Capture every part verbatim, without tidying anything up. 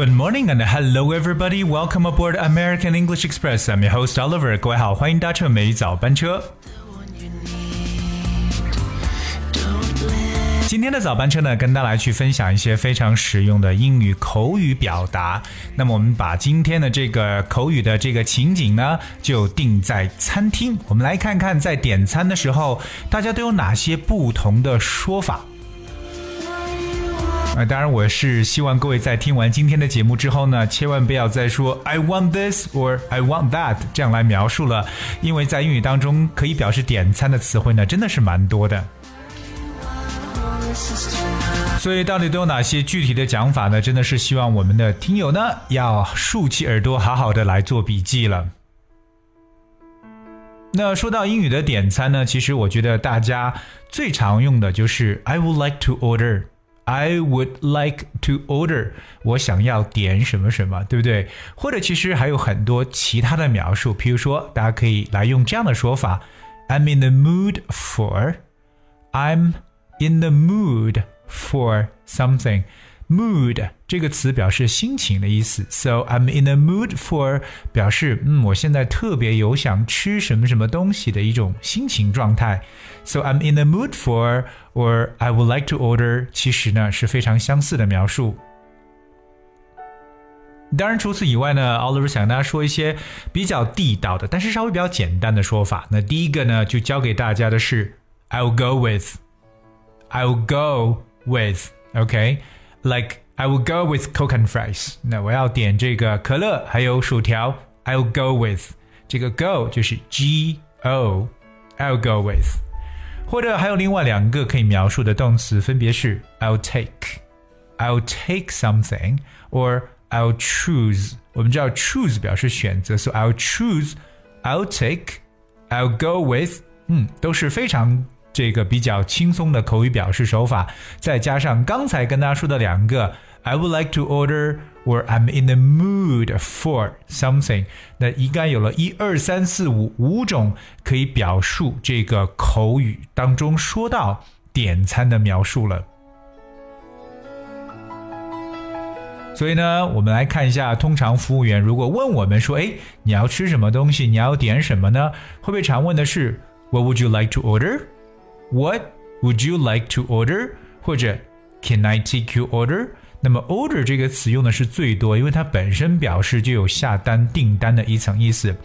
Good morning and hello everybody. Welcome aboard American English Express. I'm your host Oliver. 各位好，欢迎搭乘美语早班车。今天的早班车呢，跟大家来去分享一些非常实用的英语口语表达。那么我们把今天的这个口语的这个情景呢，就定在餐厅。我们来看看在点餐的时候，大家都有哪些不同的说法。呃，当然我是希望各位在听完今天的节目之后呢，千万不要再说 I want this or I want that 这样来描述了，因为在英语当中可以表示点餐的词汇呢，真的是蛮多的。所以到底都有哪些具体的讲法呢？真的是希望我们的听友呢要竖起耳朵好好的来做笔记了。那说到英语的点餐呢，其实我觉得大家最常用的就是 I would like to order I would like to order 我想要点什么什么，对不对？或者其实还有很多其他的描述，比如说大家可以来用这样的说法 I'm in the mood for I'm in the mood for something. Mood 这个词表示心情的意思， So I'm in the mood for 表示嗯，我现在特别有想吃什么什么东西的一种心情状态。 So I'm in the mood for or I would like to order 其实呢是非常相似的描述。当然除此以外呢， Oliver 想跟大家说一些比较地道的但是稍微比较简单的说法。那第一个呢就教给大家的是 I'll go with I'll go with OK Like I will go with Coke and fries. 那我要点这个可乐还有薯条 I will go with 这个 go 就是 G O I will go with 或者还有另外两个可以描述的动词分别是 I'll take I'll take something or I'll choose 我们知道 choose 表示选择 So I'll choose I'll take I'll go with 嗯，都是非常这个比较轻松的口语表示手法，再加上刚才跟大家说的两个 I would like to order or I'm in the mood for something 那应该有了一二三四五五种可以表述这个口语当中说到点餐的描述了。所以呢我们来看一下，通常服务员如果问我们说诶你要吃什么东西，你要点什么呢，会不会常问的是 What would you like to order?What would you like to order? 或者 Can I take your order? 那么 order 这个词用的是最多，因为它本身表示就有下单订单的一层意思。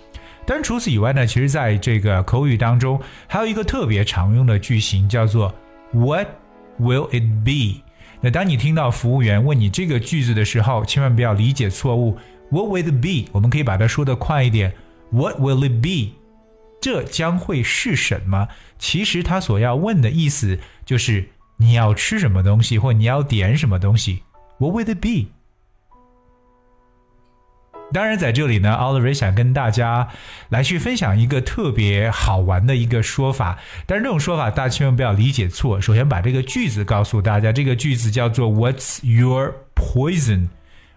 但除此以外呢，其实在这个口语当中还有一个特别常用的句型叫做 What will it be? 那当你听到服务员问你这个句子的时候，千万不要理解错误。 What will it be? 我们可以把它说得快一点 What will it be?这将会是什么？其实他所要问的意思就是你要吃什么东西，或你要点什么东西。What would it be? 当然在这里呢 Oliver 想跟大家来去分享一个特别好玩的一个说法，但是这种说法大家千万不要理解错。首先把这个句子告诉大家，这个句子叫做 What's your poison?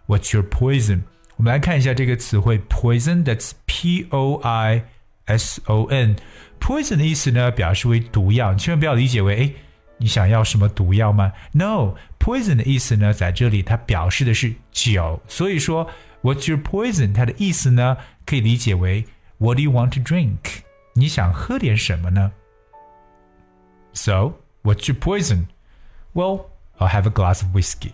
What's your poison? 我们来看一下这个词汇 poison, that's P O I S O N Poison 的意思呢表示为毒药，千万不要理解为诶你想要什么毒药吗 No Poison 的意思呢在这里它表示的是酒，所以说 What's your poison 它的意思呢可以理解为 What do you want to drink 你想喝点什么呢 So What's your poison? Well I'll have a glass of whiskey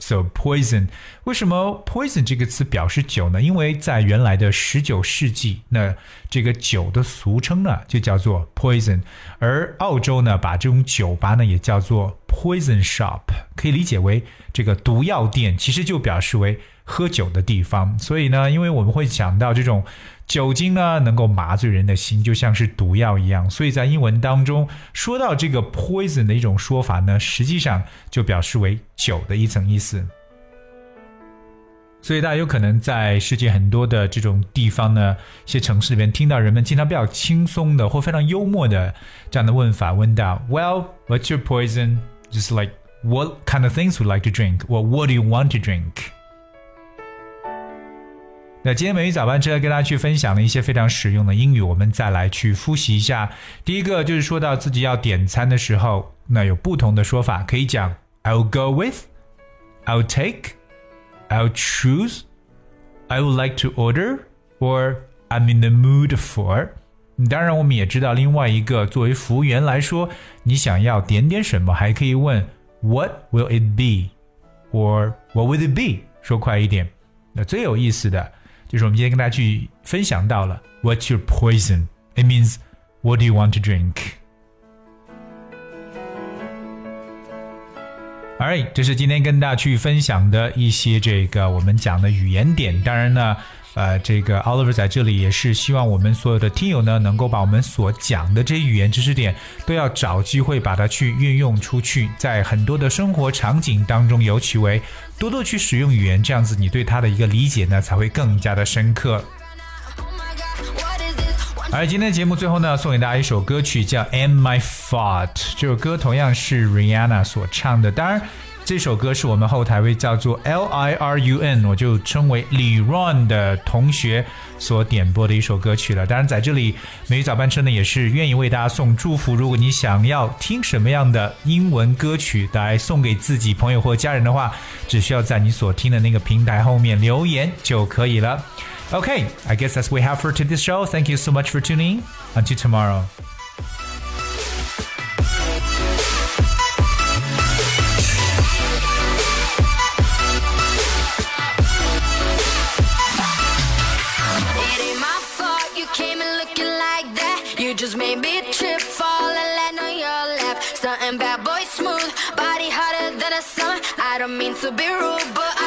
So poison 为什么 poison 这个词表示酒呢？因为在原来的十九世纪，那这个酒的俗称呢就叫做 poison， 而澳洲呢把这种酒吧呢也叫做 poison shop， 可以理解为这个毒药店，其实就表示为喝酒的地方。所以呢因为我们会想到这种酒精呢能够麻醉人的心，就像是毒药一样，所以在英文当中说到这个 poison 的一种说法呢，实际上就表示为酒的一层意思。所以大家有可能在世界很多的这种地方呢，一些城市里面听到人们经常比较轻松的或非常幽默的这样的问法，问到 Well, what's your poison? Just like what kind of things would you like to drink? Or what do you want to drink?那今天美语早班车跟大家去分享了一些非常实用的英语，我们再来去复习一下。第一个就是说到自己要点餐的时候，那有不同的说法，可以讲 I'll go with I'll take I'll choose, I would like to order, or I'm in the mood for. 当然我们也知道另外一个作为服务员来说你想要点点什么还可以问 What will it be? Or what will it be? 说快一点。那最有意思的就是我们今天跟大家去分享到了 What's your poison? It means what do you want to drink? Alright, 这是今天跟大家去分享的一些这个我们讲的语言点。当然呢呃，这个 Oliver 在这里也是希望我们所有的听友呢能够把我们所讲的这些语言知识点都要找机会把它去运用出去，在很多的生活场景当中尤其为多多去使用语言，这样子你对它的一个理解呢才会更加的深刻。而今天的节目最后呢送给大家一首歌曲叫 Am I Fault， 这首歌同样是 Rihanna 所唱的，当然这首歌是我们后台位叫做 L I R U N 我就称为李 Ron 的同学所点播的一首歌曲了。当然在这里美语早班车呢也是愿意为大家送祝福，如果你想要听什么样的英文歌曲来送给自己朋友或家人的话，只需要在你所听的那个平台后面留言就可以了。Okay, I guess that's what we have for today's show. Thank you so much for tuning in. Until tomorrow. It ain't my fault you came in looking like that. You just made me trip, fall and land on your lap. Something bad boy smooth, body hotter than a summer. I don't mean to be rude, but